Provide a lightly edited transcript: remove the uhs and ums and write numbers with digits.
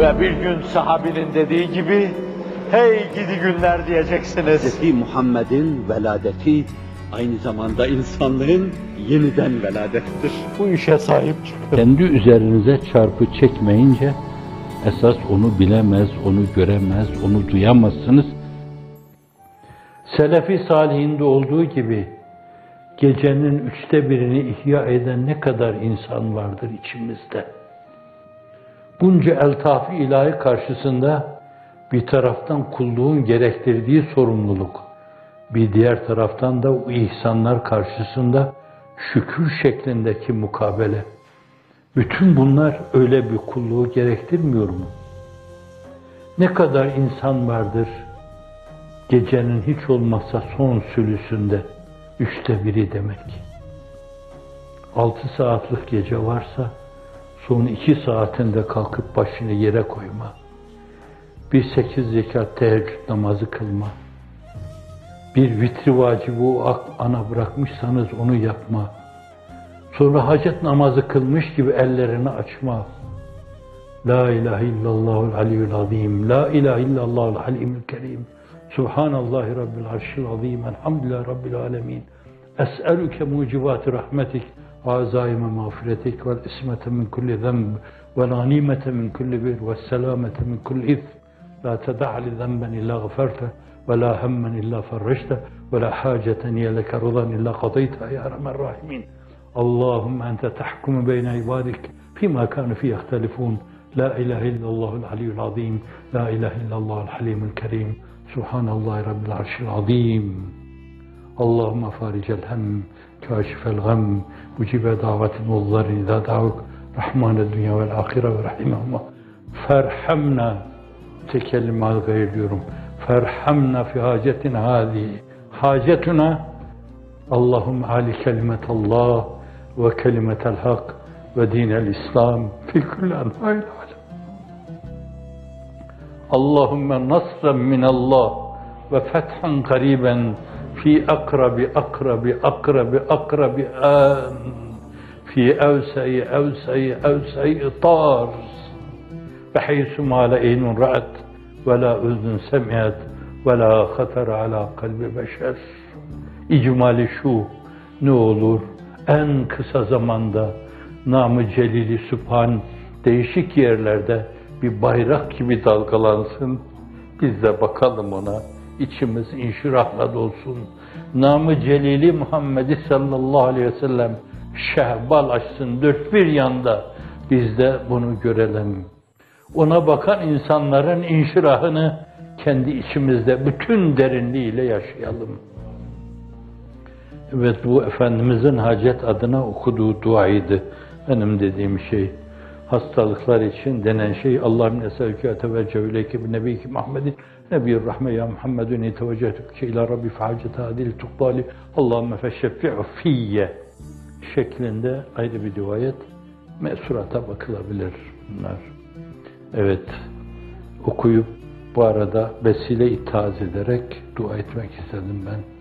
Ve bir gün sahabinin dediği gibi, hey gidi günler diyeceksiniz. Hz. Muhammed'in veladeti aynı zamanda insanların yeniden veladettir. Bu işe sahip çıkın. Kendi üzerinize çarpı çekmeyince, esas onu bilemez, onu göremez, onu duyamazsınız. Selefi salihinde olduğu gibi, gecenin 1/3'ünü ihya eden ne kadar insan vardır içimizde. Bunca eltaf-ı ilahi karşısında, bir taraftan kulluğun gerektirdiği sorumluluk, bir diğer taraftan da o ihsanlar karşısında şükür şeklindeki mukabele. Bütün bunlar öyle bir kulluğu gerektirmiyor mu? Ne kadar insan vardır gecenin hiç olmazsa son sülüsünde 1/3 demek. 6 saatlik gece varsa son 2 saatinde kalkıp başını yere koyma. Bir 8 zekat teheccüd namazı kılma. Bir vitri vacibi o ana bırakmışsanız onu yapma. Sonra hacet namazı kılmış gibi ellerini açma. La ilahe illallahul aliyyul azim. La ilahe illallahul halimul kerim. Subhanallahi rabbil arşil azim. Elhamdülillahi rabbil alemin. Es'elüke mucibati rahmetik. Azaime mağfiretik. Vel ismete min kulli zemb. Vel animete min kulli bir. Vel selamete min kulli izm. La teda'li zemben illa gıferte. Ve la hemmen illa ferreşte. Ve la haceten yeleke rıdan illa kadayta ya rahman rahimin. اللهم أنت تحكم بين عبادك فيما كانوا فيه يختلفون لا إله إلا الله العلي العظيم لا إله إلا الله الحليم الكريم سبحان الله رب العرش العظيم اللهم فارج الهم كاشف الغم مجيب دعوة المضطر إذا دعوك رحمن الدنيا والآخرة ورحمهما فارحمنا تكلمات غير diyorum فارحمنا في حاجتنا هذه حاجتنا اللهم علي كلمة الله وكلمة الحق ودين الإسلام في كل أنحاء العالم اللهم نصرا من الله وفتحا قريبا في أقرب آن في أوسع إطار بحيث ما لا عين رأت ولا أذن سمعت ولا خطر على قلب بشر İcmali şu, ne olur en kısa zamanda nam-ı celili Sübhan değişik yerlerde bir bayrak gibi dalgalansın. Biz de bakalım ona, içimiz inşirahla dolsun. Nam-ı celili Muhammed sallallahu aleyhi ve sellem şehbal açsın dört bir yanda. Biz de bunu görelim. Ona bakan insanların inşirahını kendi içimizde bütün derinliğiyle yaşayalım. Evet, bu Efendimizin hacet adına okuduğu duaydı. Benim dediğim şey, hastalıklar için denen şey, Allahümme eselüke teveccühü ileyke bin nebiyike Muhammedin, nebiyyir rahme ya Muhammedun teveccühtüke ila rabbi fehacete adil tukbali, Allahümme feşşeffi'u fiyye şeklinde ayrı bir rivayet, mesurata bakılabilir bunlar. Evet, okuyup bu arada vesile-i itaaz ederek dua etmek istedim ben.